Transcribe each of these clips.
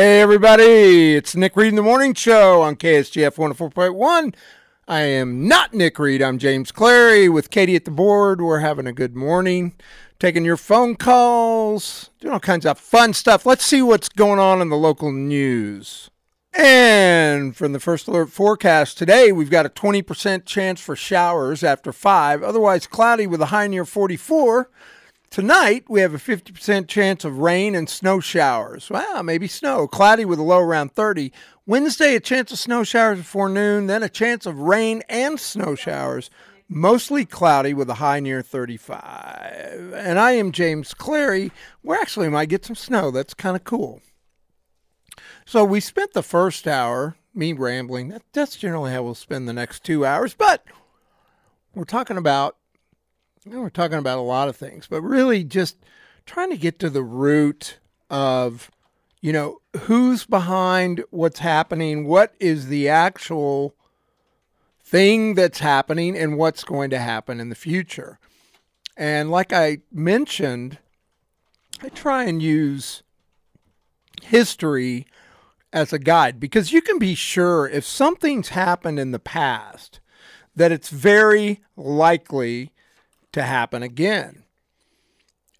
Hey everybody, it's Nick Reed in the Morning Show on KSGF 104.1. I am not Nick Reed, I'm James Clary with Katie at the board. We're having a good morning, taking your phone calls, doing all kinds of fun stuff. Let's see what's going on in the local news. And from the First Alert forecast today, we've got a 20% chance for showers after 5, otherwise cloudy with a high near 44. Tonight, we have a 50% chance of rain and snow showers. Well, maybe snow. Cloudy with a low around 30. Wednesday, a chance of snow showers before noon, then a chance of rain and snow showers. Mostly cloudy with a high near 35. And I am James Clary. We actually might get some snow. That's kind of cool. So we spent the first hour, me rambling. That's generally how we'll spend the next 2 hours. But we're talking about a lot of things, but really just trying to get to the root of, who's behind what's happening, what is the actual thing that's happening, and what's going to happen in the future. And like I mentioned, I try and use history as a guide, because you can be sure if something's happened in the past that it's very likely to happen again.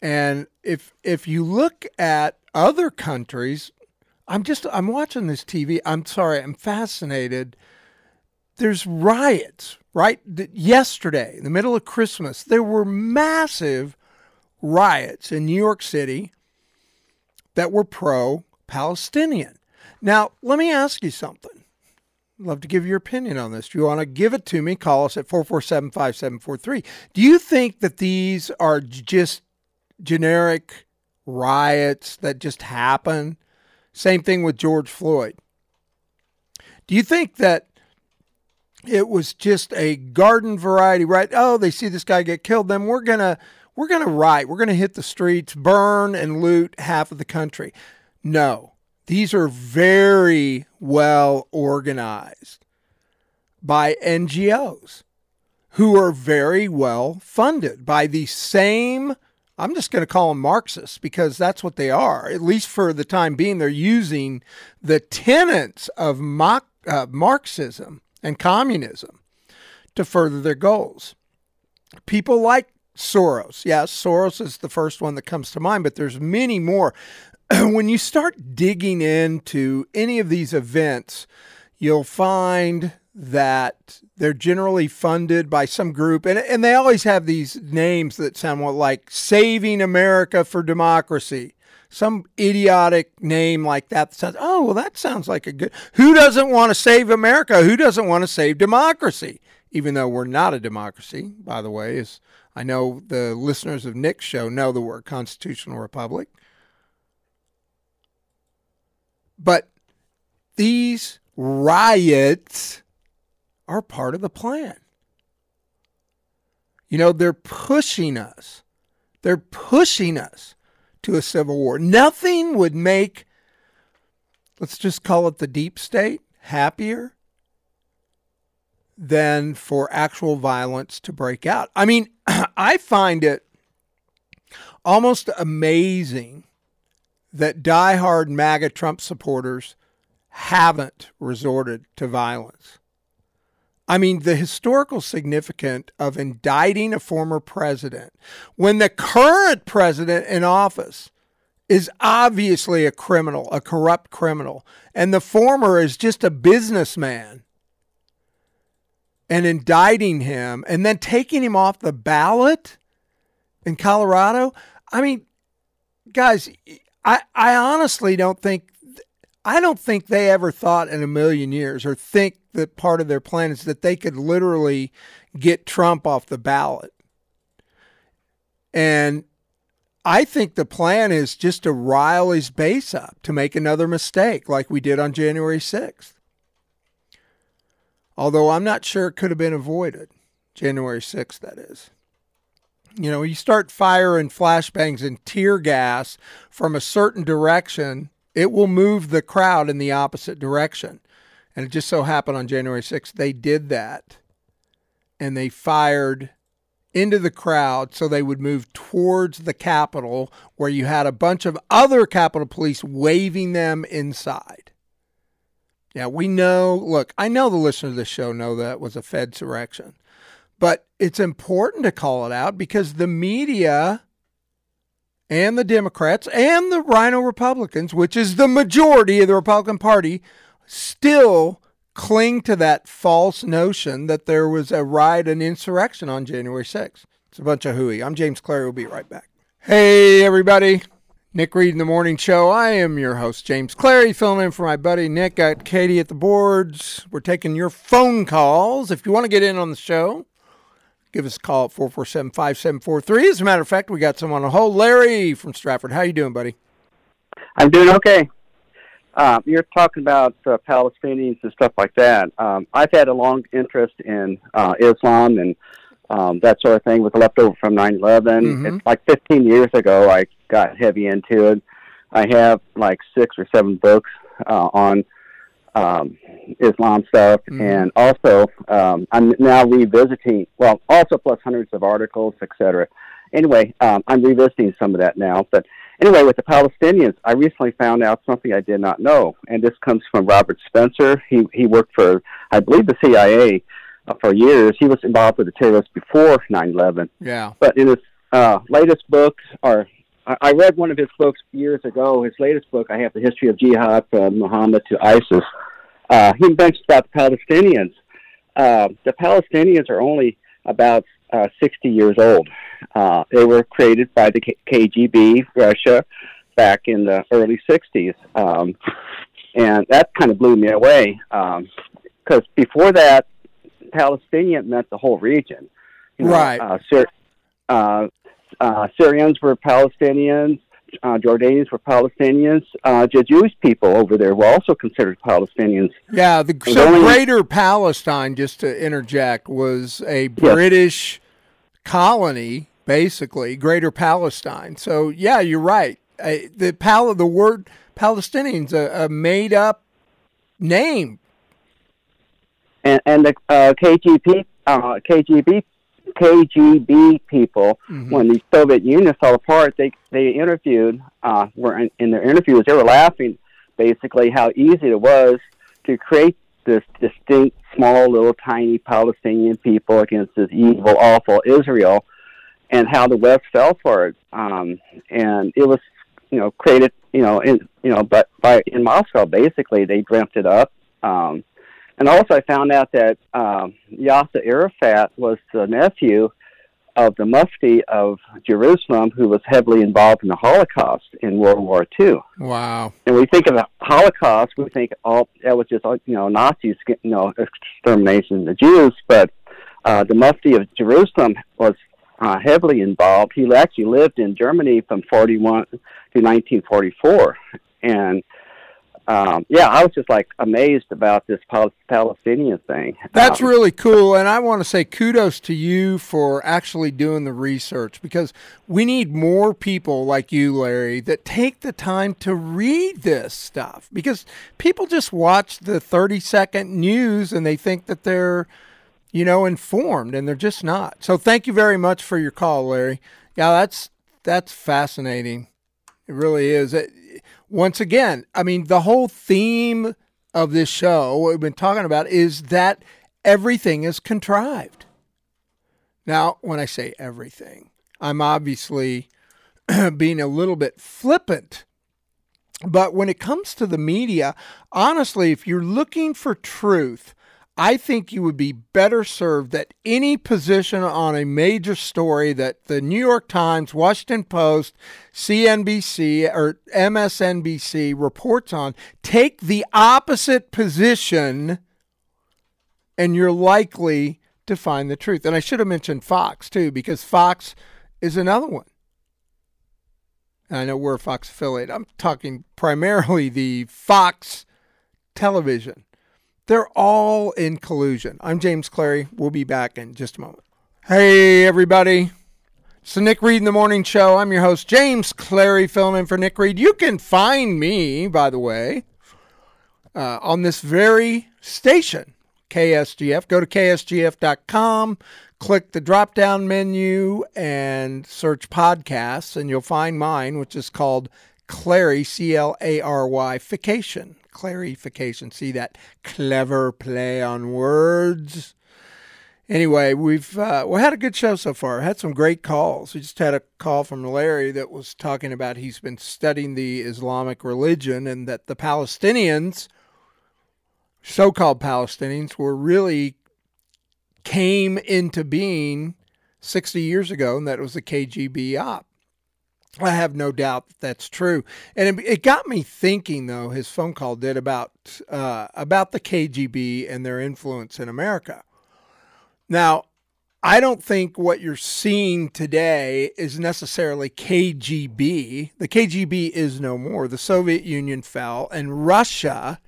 And if you look at other countries, I'm watching this TV. I'm sorry, I'm fascinated. There's riots, right? Yesterday, in the middle of Christmas, there were massive riots in New York City that were pro-Palestinian. Now, let me ask you something. I'd love to give your opinion on this. If you want to give it to me, call us at 447-5743. Do you think that these are just generic riots that just happen? Same thing with George Floyd. Do you think that it was just a garden variety, right? Oh, they see this guy get killed, then we're going to riot. We're going to hit the streets, burn and loot half of the country. No. These are very well organized by NGOs who are very well funded by the same, I'm just going to call them Marxists, because that's what they are. At least for the time being, they're using the tenets of Marxism and communism to further their goals. People like Soros. Yes, Soros is the first one that comes to mind, but there's many more. When you start digging into any of these events, you'll find that they're generally funded by some group. And they always have these names that sound like Saving America for Democracy. Some idiotic name like that sounds, oh, well, that sounds like a good... Who doesn't want to save America? Who doesn't want to save democracy? Even though we're not a democracy, by the way, as I know the listeners of Nick's show know that we're a constitutional republic. But these riots are part of the plan. They're pushing us. They're pushing us to a civil war. Nothing would make, let's just call it the deep state, happier than for actual violence to break out. I mean, I find it almost amazing that diehard MAGA Trump supporters haven't resorted to violence. I mean, the historical significance of indicting a former president when the current president in office is obviously a criminal, a corrupt criminal, and the former is just a businessman, and indicting him and then taking him off the ballot in Colorado. I mean, guys... I honestly don't think they ever thought in a million years, or think that part of their plan is that they could literally get Trump off the ballot. And I think the plan is just to rile his base up, to make another mistake like we did on January 6th. Although I'm not sure it could have been avoided, January 6th, that is. You start firing flashbangs and tear gas from a certain direction, it will move the crowd in the opposite direction. And it just so happened on January 6th, they did that. And they fired into the crowd so they would move towards the Capitol, where you had a bunch of other Capitol police waving them inside. Yeah, we know, look, I know the listeners of this show know that was a Fed surrection, but it's important to call it out because the media and the Democrats and the Rhino Republicans, which is the majority of the Republican Party, still cling to that false notion that there was a riot and insurrection on January 6th. It's a bunch of hooey. I'm James Clary. We'll be right back. Hey, everybody. Nick Reed in the Morning Show. I am your host, James Clary, filling in for my buddy Nick. Got Katie at the boards. We're taking your phone calls. If you want to get in on the show, give us a call at 447-5743. As a matter of fact, we got someone on hold. Larry from Stratford. How you doing, buddy? I'm doing okay. You're talking about Palestinians and stuff like that. I've had a long interest in Islam and that sort of thing with the leftover from 9/11. Mm-hmm. It's like 15 years ago I got heavy into it. I have like 6 or 7 books on Islam stuff. Mm-hmm. And also I'm now revisiting, well, also plus hundreds of articles, etc. Anyway, I'm revisiting some of that now. But anyway, with the Palestinians, I recently found out something I did not know, and this comes from Robert Spencer. He worked for, I believe, the CIA for years. He was involved with the terrorists before 9/11. Yeah. But in his latest book, or I read one of his books years ago. His latest book, I have The History of Jihad: From Muhammad to ISIS. He mentions about the Palestinians. The Palestinians are only about 60 years old. They were created by the KGB, Russia, back in the early 60s. And that kind of blew me away, because before that, Palestinian meant the whole region. You know, right. Syrians were Palestinians. Jordanians were Palestinians. Jewish people over there were also considered Palestinians. Yeah, Greater Palestine, just to interject, was a British colony, basically, Greater Palestine. So, yeah, you're right. The word Palestinian's a made-up name. And the KGB people, mm-hmm. when the Soviet Union fell apart, they interviewed, in their interviews, they were laughing, basically, how easy it was to create this distinct, small, little, tiny Palestinian people against this evil, awful Israel, and how the West fell for it. And it was, created, in Moscow, basically, they dreamt it up. And also I found out that Yasser Arafat was the nephew of the Mufti of Jerusalem, who was heavily involved in the Holocaust in World War II. Wow. And when we think of the Holocaust, we think that was just, Nazis, extermination of the Jews. But the Mufti of Jerusalem was heavily involved. He actually lived in Germany from 1941 to 1944. And I was just amazed about this Palestinian thing. That's really cool, and I want to say kudos to you for actually doing the research, because we need more people like you, Larry, that take the time to read this stuff, because people just watch the 30-second news and they think that they're, informed, and they're just not. So thank you very much for your call, Larry. Yeah, that's fascinating. It really is. Once again, the whole theme of this show, what we've been talking about, is that everything is contrived. Now, when I say everything, I'm obviously being a little bit flippant. But when it comes to the media, honestly, if you're looking for truth, I think you would be better served at any position on a major story that the New York Times, Washington Post, CNBC, or MSNBC reports on. Take the opposite position, and you're likely to find the truth. And I should have mentioned Fox, too, because Fox is another one. And I know we're a Fox affiliate. I'm talking primarily the Fox television. They're all in collusion. I'm James Clary. We'll be back in just a moment. Hey, everybody. It's the Nick Reed in the Morning Show. I'm your host, James Clary, filling in for Nick Reed. You can find me, by the way, on this very station, KSGF. Go to ksgf.com. click the drop-down menu and search podcasts, and you'll find mine, which is called Clary, C-L-A-R-Y-fication. Clarification. See that clever play on words? Anyway, we had a good show so far. Had some great calls. We just had a call from Larry that was talking about he's been studying the Islamic religion and that the Palestinians, so-called Palestinians, came into being 60 years ago, and that was the KGB op. I have no doubt that that's true. And it got me thinking, though, his phone call did, about the KGB and their influence in America. Now, I don't think what you're seeing today is necessarily KGB. The KGB is no more. The Soviet Union fell, and Russia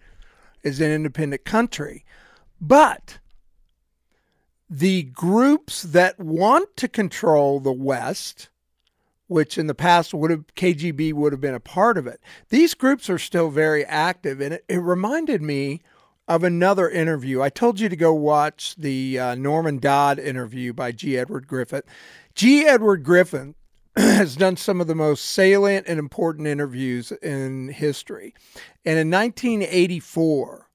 is an independent country. But the groups that want to control the West, which in the past KGB would have been a part of it, these groups are still very active. And it reminded me of another interview. I told you to go watch the Norman Dodd interview by G. Edward Griffin. G. Edward Griffin has done some of the most salient and important interviews in history. And in 1984,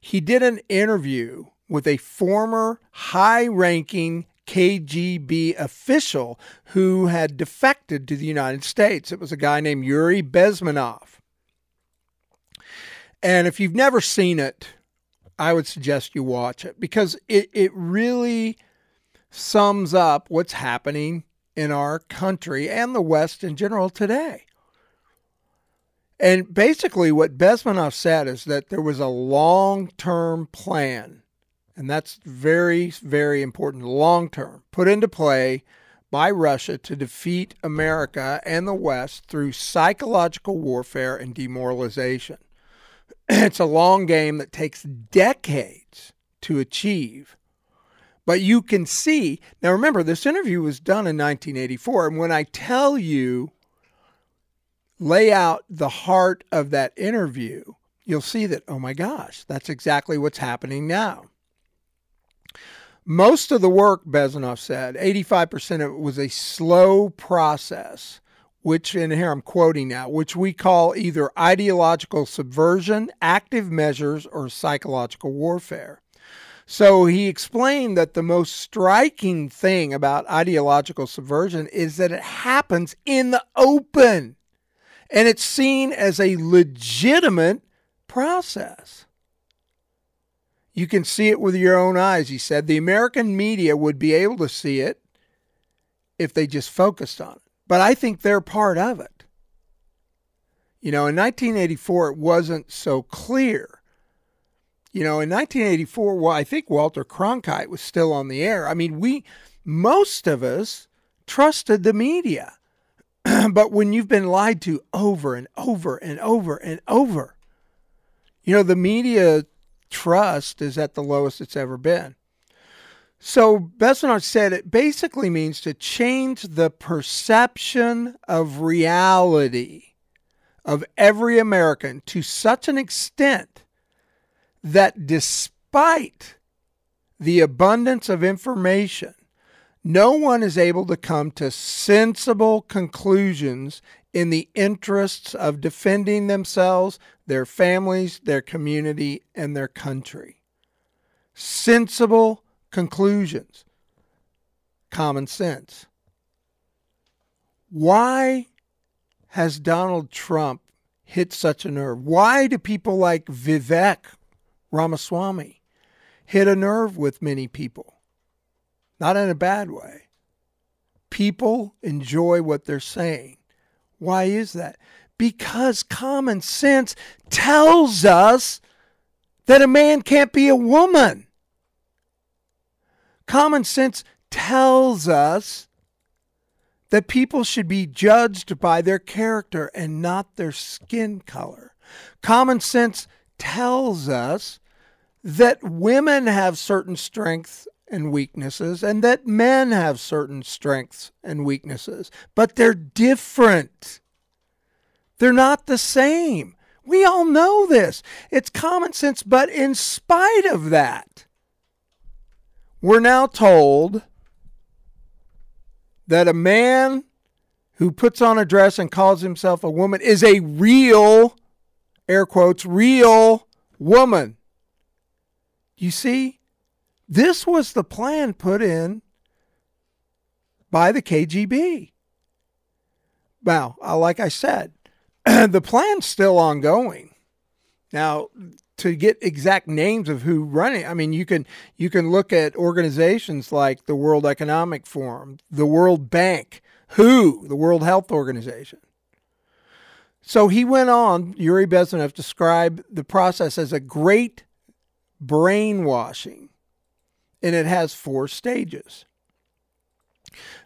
he did an interview with a former high-ranking KGB official who had defected to the United States. It was a guy named Yuri Bezmenov. And if you've never seen it, I would suggest you watch it, because it really sums up what's happening in our country and the West in general today. And basically what Bezmenov said is that there was a long-term plan, and that's very, very important, long-term, put into play by Russia to defeat America and the West through psychological warfare and demoralization. It's a long game that takes decades to achieve. But you can see, now remember, this interview was done in 1984. And when I tell you, lay out the heart of that interview, you'll see that, oh my gosh, that's exactly what's happening now. Most of the work, Bezmenov said, 85% of it was a slow process, which, and here I'm quoting now, which we call either ideological subversion, active measures, or psychological warfare. So he explained that the most striking thing about ideological subversion is that it happens in the open, and it's seen as a legitimate process. You can see it with your own eyes, he said. The American media would be able to see it if they just focused on it. But I think they're part of it. You know, in 1984, it wasn't so clear. You know, in 1984, well, I think Walter Cronkite was still on the air. I mean, most of us trusted the media. But when you've been lied to over and over and over and over, you know, the media trust is at the lowest it's ever been. So Bezmenov said it basically means to change the perception of reality of every American to such an extent that despite the abundance of information, no one is able to come to sensible conclusions in the interests of defending themselves, their families, their community, and their country. Sensible conclusions. Common sense. Why has Donald Trump hit such a nerve? Why do people like Vivek Ramaswamy hit a nerve with many people? Not in a bad way. People enjoy what they're saying. Why is that? Because common sense tells us that a man can't be a woman. Common sense tells us that people should be judged by their character and not their skin color. Common sense tells us that women have certain strengths and weaknesses and that men have certain strengths and weaknesses, but they're different. They're not the same. We all know this. It's common sense, but in spite of that, we're now told that a man who puts on a dress and calls himself a woman is a real, air quotes, real woman. You see, this was the plan put in by the KGB. Now, like I said, the plan's still ongoing. Now, to get exact names of who run it, I mean, you can look at organizations like the World Economic Forum, the World Bank, WHO, the World Health Organization. So he went on, Yuri Bezmenov described the process as a great brainwashing, and it has four stages.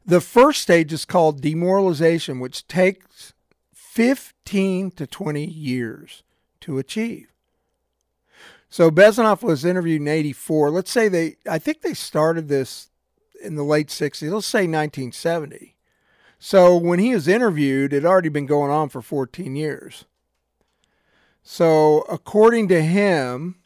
The first stage is called demoralization, which takes 15 to 20 years to achieve. So Bezmenov was interviewed in 1984. Let's say I think they started this in the late 60s, let's say 1970. So when he was interviewed, it had already been going on for 14 years. So according to him,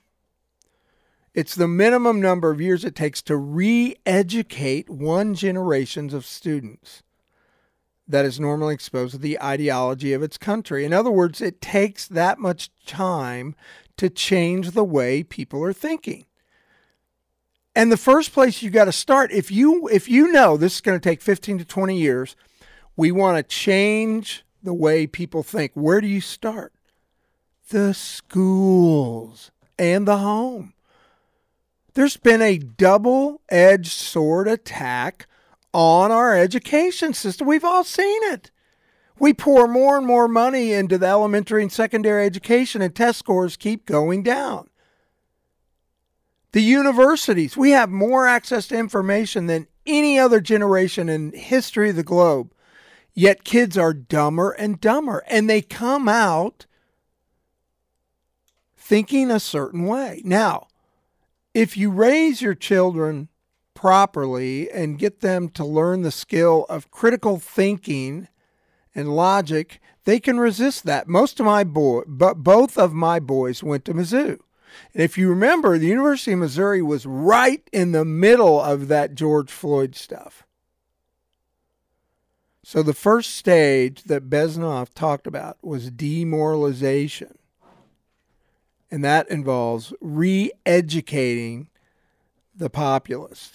it's the minimum number of years it takes to re-educate one generation of students that is normally exposed to the ideology of its country. In other words, it takes that much time to change the way people are thinking. And the first place you got to start, if you know this is going to take 15 to 20 years, we want to change the way people think. Where do you start? The schools and the home. There's been a double-edged sword attack on our education system. We've all seen it. We pour more and more money into the elementary and secondary education, and test scores keep going down. The universities, we have more access to information than any other generation in history of the globe. Yet kids are dumber and dumber, and they come out thinking a certain way. Now, if you raise your children properly and get them to learn the skill of critical thinking and logic, they can resist that. Both of my boys went to Mizzou. And if you remember, the University of Missouri was right in the middle of that George Floyd stuff. So the first stage that Bezmenov talked about was demoralization. And that involves re-educating the populace.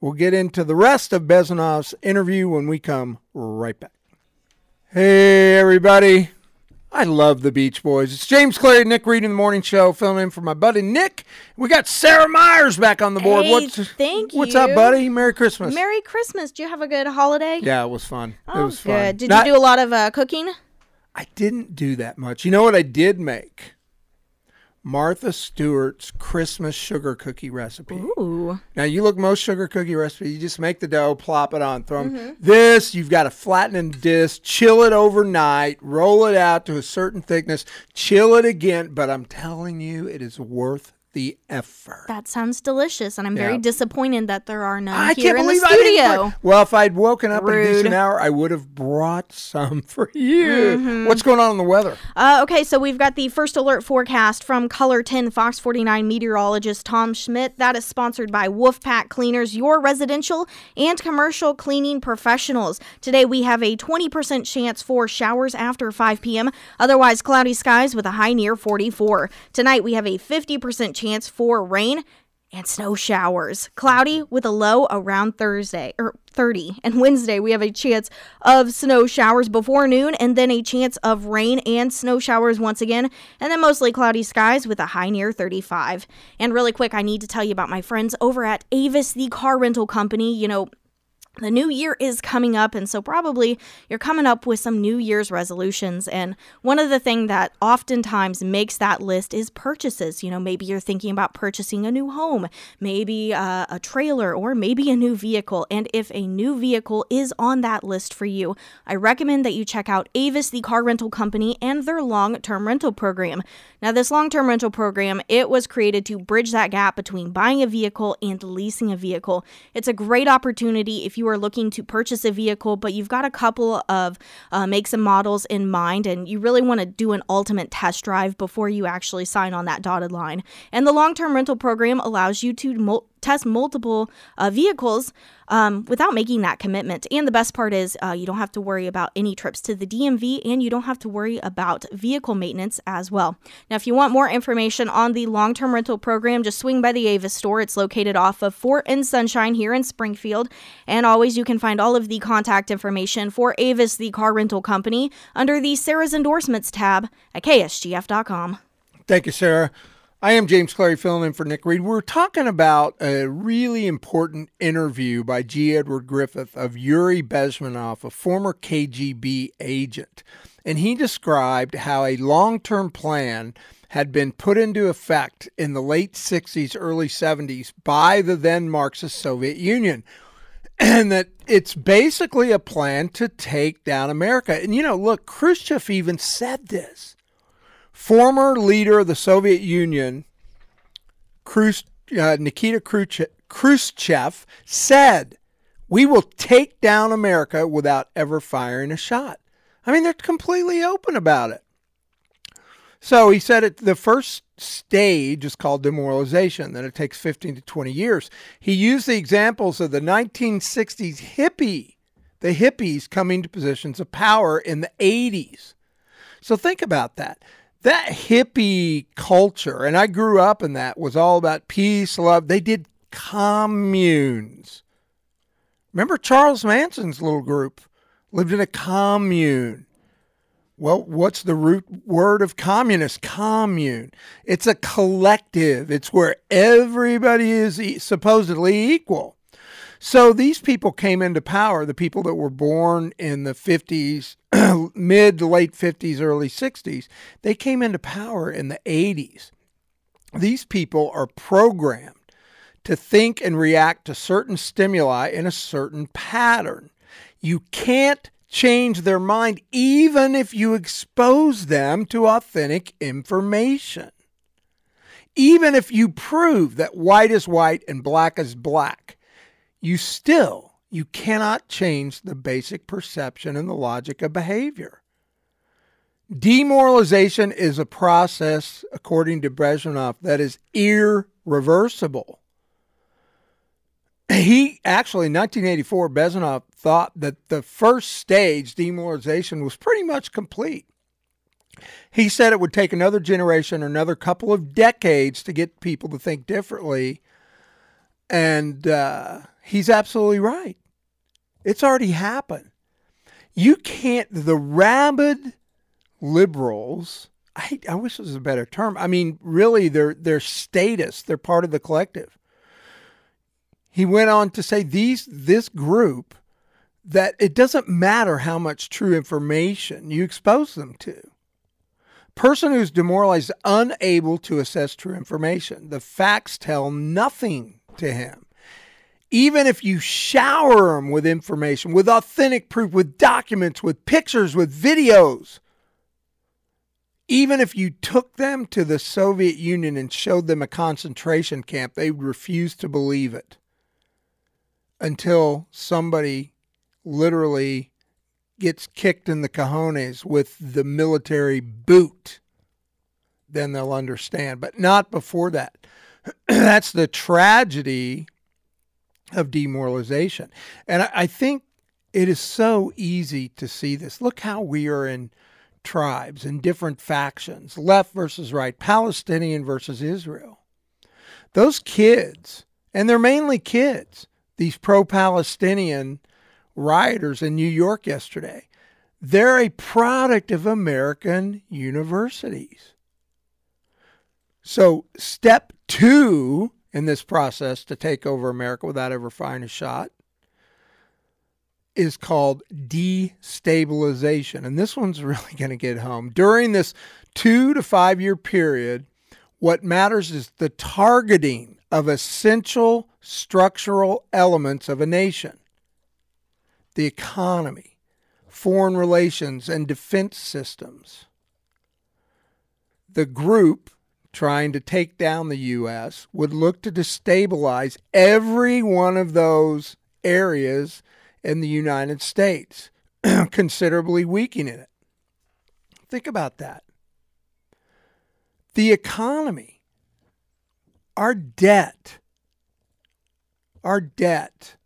We'll get into the rest of Bezmenov's interview when we come right back. Hey, everybody. I love the Beach Boys. It's James Clary, Nick Reed in the Morning Show, filling in for my buddy Nick. We got Sarah Myers back on the board. Hey, what's up, buddy? Merry Christmas. Merry Christmas. Did you have a good holiday? Yeah, it was fun. Oh, it was good. Fun. Did you do a lot of cooking? I didn't do that much. You know what I did make? Martha Stewart's Christmas sugar cookie recipe. Ooh. Now, you look, most sugar cookie recipes, you just make the dough, plop it on, throw them. This, you've got to flatten and dish, chill it overnight, roll it out to a certain thickness, chill it again. But I'm telling you, it is worth the effort. That sounds delicious, and I'm very disappointed that there are none here in the studio. Well, if I'd woken up in a decent hour, I would have brought some for you. What's going on in the weather? Okay, so we've got the first alert forecast from Color 10 Fox 49 meteorologist Tom Schmidt. That is sponsored by Wolfpack Cleaners, your residential and commercial cleaning professionals. Today we have a 20% chance for showers after 5 p.m., otherwise cloudy skies with a high near 44. Tonight we have a 50% chance for rain and snow showers. Cloudy with a low around 30. And Wednesday, we have a chance of snow showers before noon and then a chance of rain and snow showers once again. And then mostly cloudy skies with a high near 35. And really quick, I need to tell you about my friends over at Avis, the car rental company. You know, the new year is coming up, and so probably you're coming up with some New Year's resolutions. And one of the things that oftentimes makes that list is purchases. You know, maybe you're thinking about purchasing a new home, maybe a trailer, or maybe a new vehicle. And if a new vehicle is on that list for you, I recommend that you check out Avis, the car rental company, and their long-term rental program. Now, this long-term rental program, it was created to bridge that gap between buying a vehicle and leasing a vehicle. It's a great opportunity if you are looking to purchase a vehicle, but you've got a couple of makes and models in mind, and you really want to do an ultimate test drive before you actually sign on that dotted line. And the long-term rental program allows you to test multiple vehicles without making that commitment. And the best part is you don't have to worry about any trips to the DMV, and you don't have to worry about vehicle maintenance as well. Now, if you want more information on the long-term rental program, just swing by the Avis store. It's located off of Fort and Sunshine here in Springfield. And always, you can find all of the contact information for Avis, the car rental company, under the Sarah's Endorsements tab at KSGF.com. Thank you, Sarah. I am James Clary, filling in for Nick Reed. We're talking about a really important interview by G. Edward Griffin of Yuri Bezmenov, a former KGB agent. And he described how a long-term plan had been put into effect in the late 60s, early 70s by the then Marxist Soviet Union. And that it's basically a plan to take down America. And, you know, look, Khrushchev even said this. Former leader of the Soviet Union, Nikita Khrushchev, said, "We will take down America without ever firing a shot." I mean, they're completely open about it. So he said the first stage is called demoralization, that it takes 15 to 20 years. He used the examples of the 1960s hippies coming to positions of power in the 80s. So think about that. That hippie culture, and I grew up in that, was all about peace, love. They did communes. Remember Charles Manson's little group lived in a commune. Well, what's the root word of communist? Commune. It's a collective. It's where everybody is supposedly equal. So these people came into power, the people that were born in the 50s, mid to late 50s, early 60s, they came into power in the 80s. These people are programmed to think and react to certain stimuli in a certain pattern. You can't change their mind even if you expose them to authentic information. Even if you prove that white is white and black is black, you cannot change the basic perception and the logic of behavior. Demoralization is a process, according to Brezhnev, that is irreversible. He actually, in 1984, Brezhnev thought that the first stage, demoralization, was pretty much complete. He said it would take another generation or another couple of decades to get people to think differently. And he's absolutely right. It's already happened. You can't, the rabid liberals, I wish this was a better term. I mean, really, they're statists. They're part of the collective. He went on to say this group, that it doesn't matter how much true information you expose them to. Person who's demoralized, unable to assess true information. The facts tell nothing to him. Even if you shower them with information, with authentic proof, with documents, with pictures, with videos, even if you took them to the Soviet Union and showed them a concentration camp, they would refuse to believe it until somebody literally gets kicked in the cojones with the military boot. Then they'll understand, but not before that. That's the tragedy of demoralization. And I think it is so easy to see this. Look how we are in tribes and different factions, left versus right, Palestinian versus Israel. Those kids, and they're mainly kids, these pro-Palestinian rioters in New York yesterday, they're a product of American universities. So step two in this process to take over America without ever firing a shot is called destabilization. And this one's really going to get home. During this 2 to 5 year period, what matters is the targeting of essential structural elements of a nation: the economy, foreign relations, and defense systems. The group trying to take down the U.S. would look to destabilize every one of those areas in the United States, considerably weakening it. Think about that. The economy, our debt, Our debt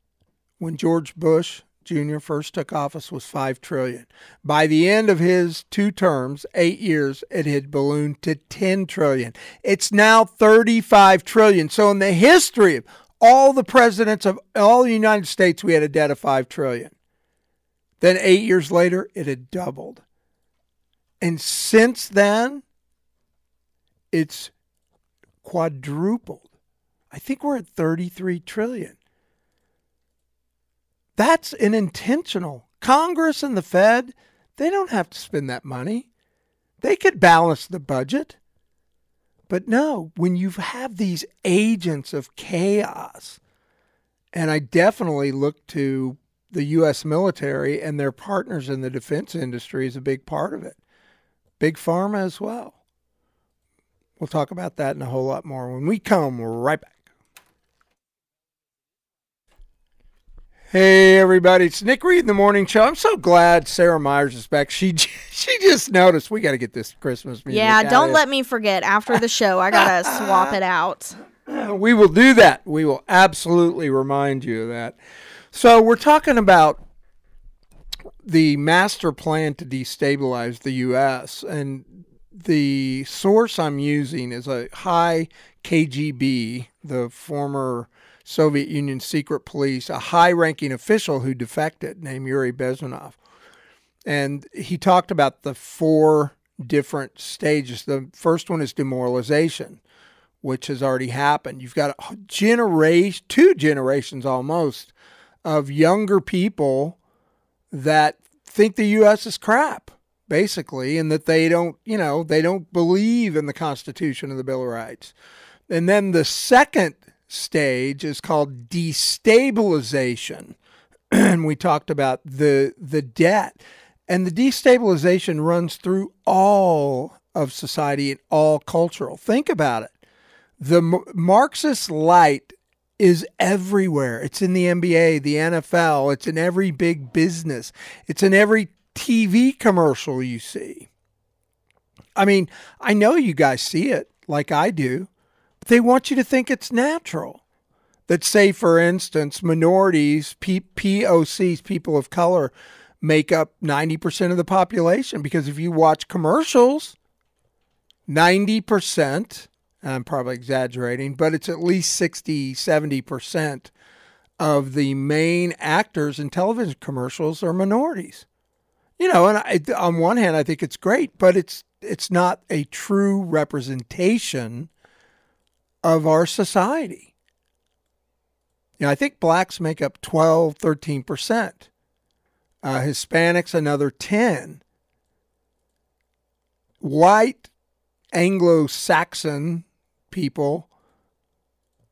when George Bush Jr. first took office was $5 trillion. By the end of his two terms, 8 years, it had ballooned to $10 trillion. It's now $35 trillion. So in the history of all the presidents of all the United States, we had a debt of $5 trillion. Then 8 years later, it had doubled. And since then, it's quadrupled. I think we're at $33 trillion. That's an intentional. Congress and the Fed, they don't have to spend that money. They could balance the budget. But no, when you have these agents of chaos, and I definitely look to the U.S. military and their partners in the defense industry is a big part of it. Big Pharma as well. We'll talk about that and a whole lot more when we come right back. Hey, everybody. It's Nick Reed in the Morning Show. I'm so glad Sarah Myers is back. She just noticed we got to get this Christmas music. Yeah, don't let me forget. After the show, I got to swap it out. We will do that. We will absolutely remind you of that. So we're talking about the master plan to destabilize the U.S. And the source I'm using is a high KGB, the former Soviet Union secret police, a high-ranking official who defected named Yuri Bezmenov. And he talked about the four different stages. The first one is demoralization, which has already happened. You've got a generation, two generations almost, of younger people that think the U.S. is crap, basically, and that they don't, you know, they don't believe in the Constitution and the Bill of Rights. And then the second stage is called destabilization, and we talked about the debt, and the destabilization runs through all of society and all cultural. Think about it. The Marxist light is everywhere. It's in the NBA, the NFL. It's in every big business. It's in every TV commercial you see. I mean, I know you guys see it like I do. They want you to think it's natural. That, say, for instance, minorities, POCs, people of color, make up 90% of the population. Because if you watch commercials, 90%, I'm probably exaggerating, but it's at least 60, 70% of the main actors in television commercials are minorities. You know, and on one hand, I think it's great, but it's not a true representation of our society. You know, I think blacks make up 12, 13%. Hispanics, another 10. White Anglo-Saxon people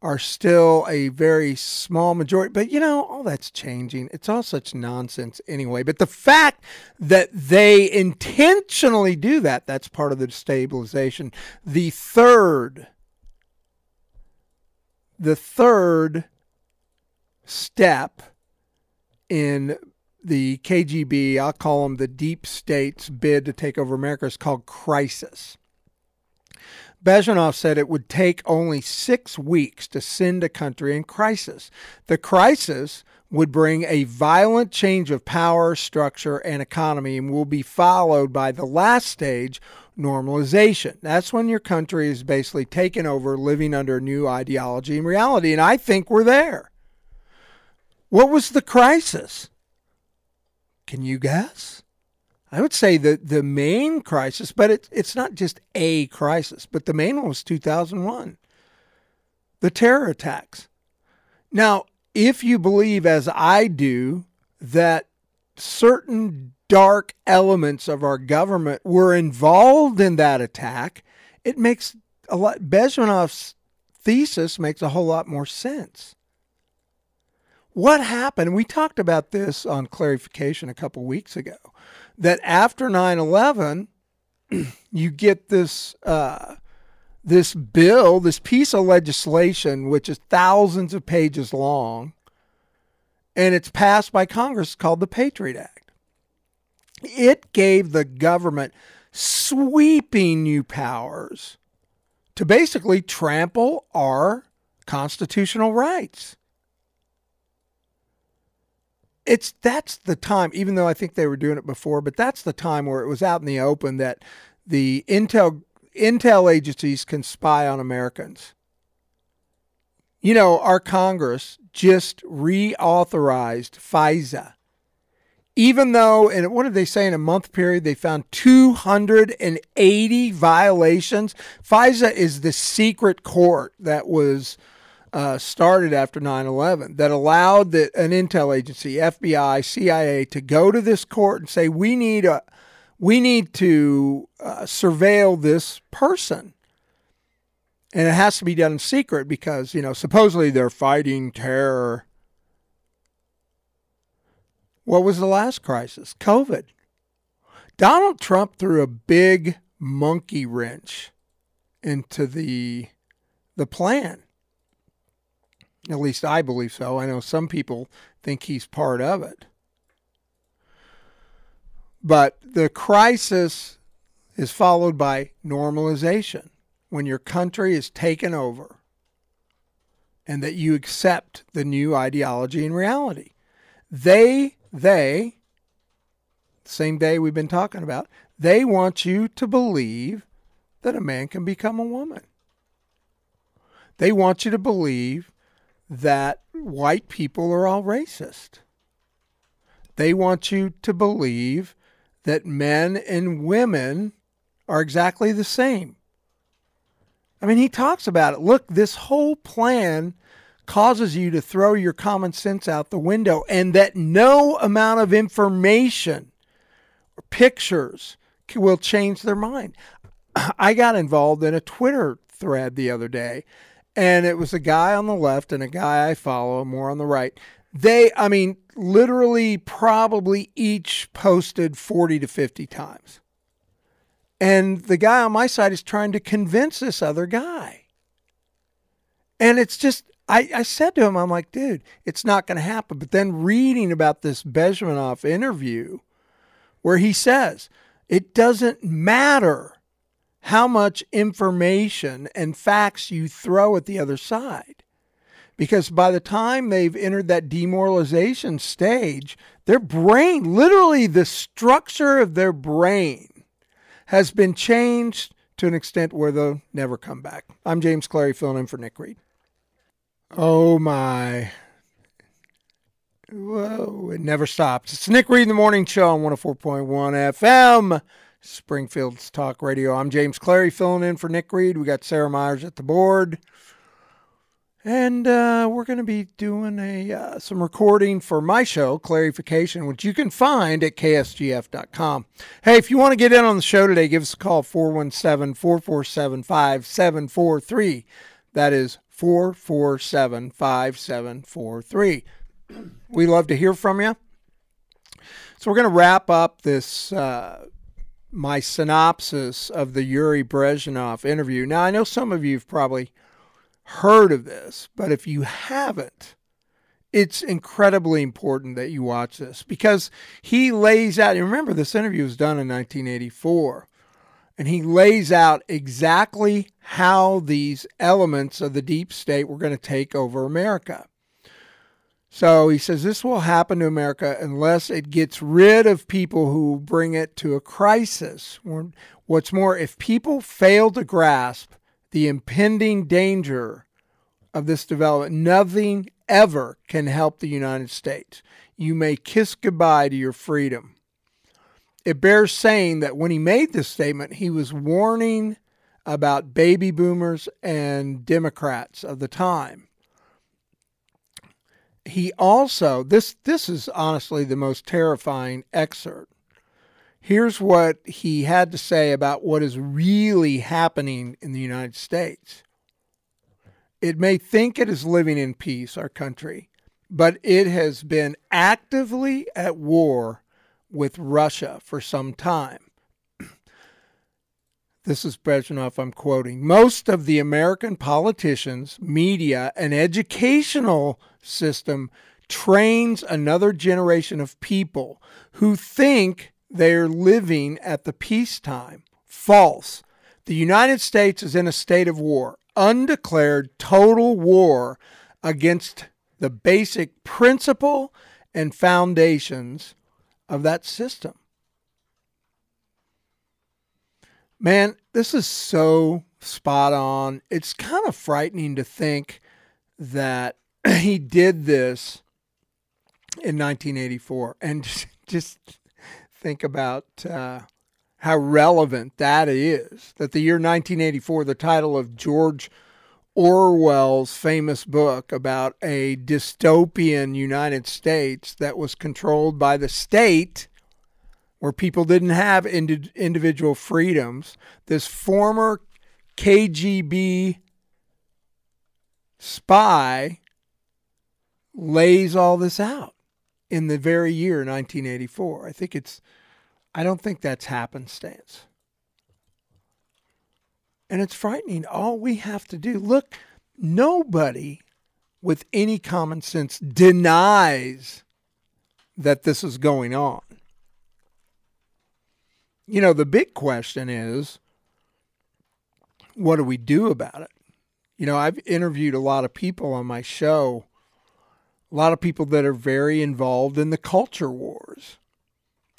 are still a very small majority. But, you know, all that's changing. It's all such nonsense anyway. But the fact that they intentionally do that, that's part of the destabilization. The third step in the KGB, I'll call them the deep state's bid to take over America, is called crisis. Bezmenov said it would take only 6 weeks to send a country in crisis. The crisis would bring a violent change of power, structure, and economy, and will be followed by the last stage, normalization. That's when your country is basically taken over, living under a new ideology and reality, and I think we're there. What was the crisis? Can you guess? I would say that the main crisis, but it's not just a crisis, but the main one was 2001, the terror attacks. Now, if you believe, as I do, that certain dark elements of our government were involved in that attack, it makes a lot, Bezmenov's thesis makes a whole lot more sense. What happened? We talked about this on Clarification a couple weeks ago, that after 9/11, you get this this bill, this piece of legislation, which is thousands of pages long, and it's passed by Congress, called the Patriot Act. It gave the government sweeping new powers to basically trample our constitutional rights. that's the time, even though I think they were doing it before, but that's the time where it was out in the open that the intel agencies can spy on Americans. You know, our Congress just reauthorized FISA. Even though, and what did they say, in a month period, they found 280 violations. FISA is the secret court that was started after 9/11 that allowed an intel agency, FBI, CIA, to go to this court and say, we need to surveil this person. And it has to be done in secret because, you know, supposedly they're fighting terror. What was the last crisis? COVID. Donald Trump threw a big monkey wrench into the plan. At least I believe so. I know some people think he's part of it. But the crisis is followed by normalization, when your country is taken over and that you accept the new ideology and reality. They, same day we've been talking about, they want you to believe that a man can become a woman. They want you to believe that white people are all racist. They want you to believe that men and women are exactly the same. I mean, he talks about it. Look, this whole plan causes you to throw your common sense out the window, and that no amount of information or pictures will change their mind. I got involved in a Twitter thread the other day, and it was a guy on the left and a guy I follow more on the right. They, I mean, literally probably each posted 40 to 50 times. And the guy on my side is trying to convince this other guy. And it's just, I said to him, I'm like, dude, it's not going to happen. But then reading about this Bezmenov interview where he says, it doesn't matter how much information and facts you throw at the other side, because by the time they've entered that demoralization stage, their brain, literally the structure of their brain, has been changed to an extent where they'll never come back. I'm James Clary, filling in for Nick Reed. Oh, my. Whoa, it never stops. It's Nick Reed in the Morning Show on 104.1 FM, Springfield's Talk Radio. I'm James Clary, filling in for Nick Reed. We got Sarah Myers at the board. And we're going to be doing some recording for my show, Clarification, which you can find at ksgf.com. Hey, if you want to get in on the show today, give us a call, 417-447-5743. That is 447-5743. We love to hear from you. So we're going to wrap up this my synopsis of the Yuri Bezmenov interview. Now, I know some of you have probably heard of this, but if you haven't, it's incredibly important that you watch this, because he lays out, and remember, this interview was done in 1984, and he lays out exactly how these elements of the deep state were going to take over America. So he says, this will happen to America unless it gets rid of people who bring it to a crisis. What's more, if people fail to grasp the impending danger of this development, nothing ever can help the United States. You may kiss goodbye to your freedom. It bears saying that when he made this statement, he was warning about baby boomers and Democrats of the time. He also, this is honestly the most terrifying excerpt. Here's what he had to say about what is really happening in the United States. It may think it is living in peace, our country, but it has been actively at war with Russia for some time. This is Bezmenov I'm quoting. Most of the American politicians, media, and educational system trains another generation of people who think they're living at the peacetime. False. The United States is in a state of war, undeclared total war, against the basic principle and foundations of that system. Man, this is so spot on. It's kind of frightening to think that he did this in 1984. And just think about how relevant that is. That the year 1984, the title of George Orwell's famous book about a dystopian United States that was controlled by the state, where people didn't have individual freedoms. This former KGB spy lays all this out in the very year 1984. I don't think that's happenstance. And it's frightening. All we have to do, look, nobody with any common sense denies that this is going on. You know, the big question is, what do we do about it? You know, I've interviewed a lot of people on my show, a lot of people that are very involved in the culture wars.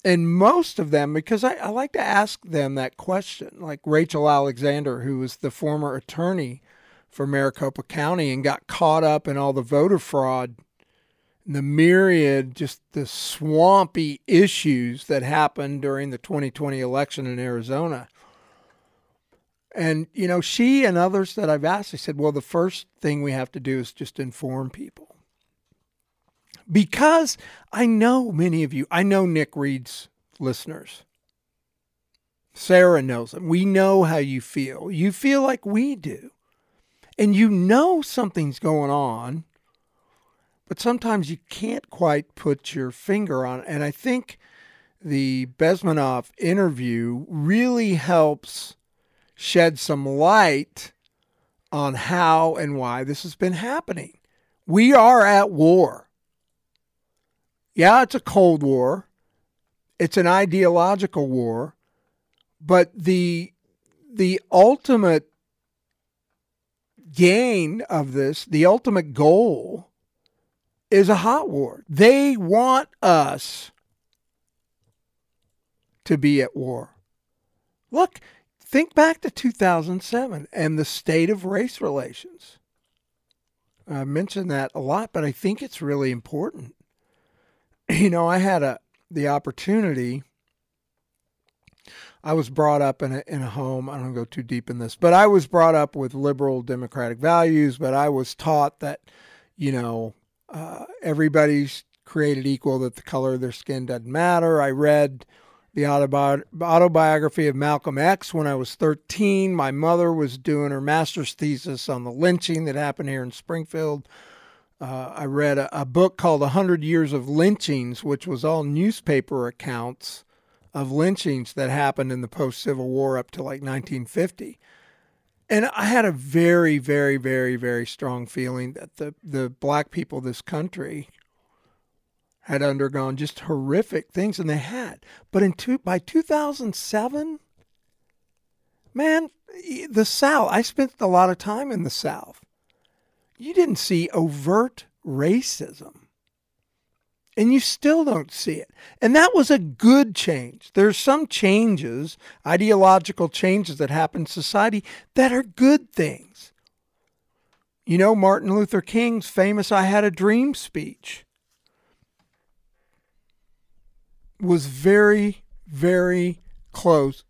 And most of them, because I like to ask them that question, like Rachel Alexander, who was the former attorney for Maricopa County and got caught up in all the voter fraud, the myriad, just the swampy issues that happened during the 2020 election in Arizona. And, you know, she and others that I've asked, they said, well, the first thing we have to do is just inform people. Because I know many of you, I know Nick Reed's listeners. Sarah knows them. We know how you feel. You feel like we do. And you know something's going on. But sometimes you can't quite put your finger on it. And I think the Bezmenov interview really helps shed some light on how and why this has been happening. We are at war. Yeah, it's a Cold War. It's an ideological war. But the ultimate gain of this, the ultimate goal, is a hot war. They want us to be at war. Look, think back to 2007 and the state of race relations. I mentioned that a lot, but I think it's really important. You know, I had the opportunity. I was brought up in a home, I don't go too deep in this, but I was brought up with liberal democratic values, but I was taught that, you know, everybody's created equal, that the color of their skin doesn't matter. I read the autobiography of Malcolm X when I was 13. My mother was doing her master's thesis on the lynching that happened here in Springfield. I read a book called 100 Years of Lynchings, which was all newspaper accounts of lynchings that happened in the post-Civil War up to like 1950. And I had a very, very, very, very strong feeling that the black people of this country had undergone just horrific things, and they had. But by 2007, man, the South, I spent a lot of time in the South. You didn't see overt racism. And you still don't see it. And that was a good change. There's some changes, ideological changes that happen in society that are good things. You know, Martin Luther King's famous I Had a Dream speech was very, very close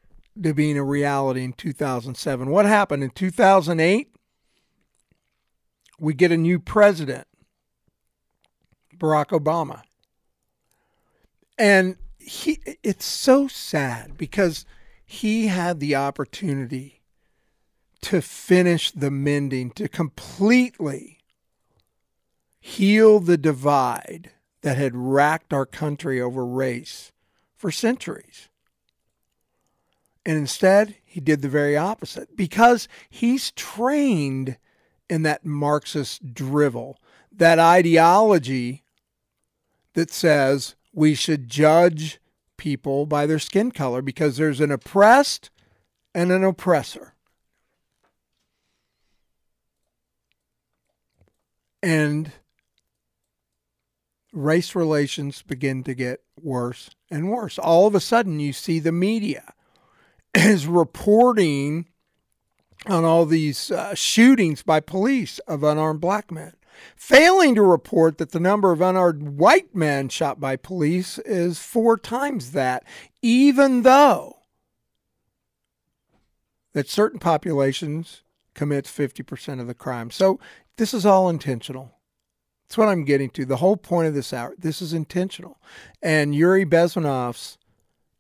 to being a reality in 2007. What happened in 2008? We get a new president, Barack Obama. And it's so sad because he had the opportunity to finish the mending, to completely heal the divide that had racked our country over race for centuries. And instead, he did the very opposite because he's trained in that Marxist drivel, that ideology that says, we should judge people by their skin color because there's an oppressed and an oppressor. And race relations begin to get worse and worse. All of a sudden, you see the media is reporting on all these shootings by police of unarmed black men, failing to report that the number of unarmed white men shot by police is 4 times that, even though that certain populations commit 50% of the crime. So this is all intentional. That's what I'm getting to. The whole point of this hour, this is intentional. And Yuri Bezmenov's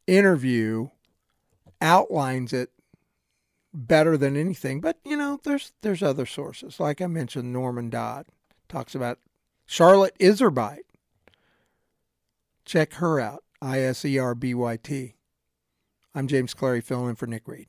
interview outlines it better than anything. But, you know, there's other sources. Like I mentioned, Norman Dodd talks about Charlotte Iserbyte. Check her out, Iserbyt. I'm James Clary, filling in for Nick Reed.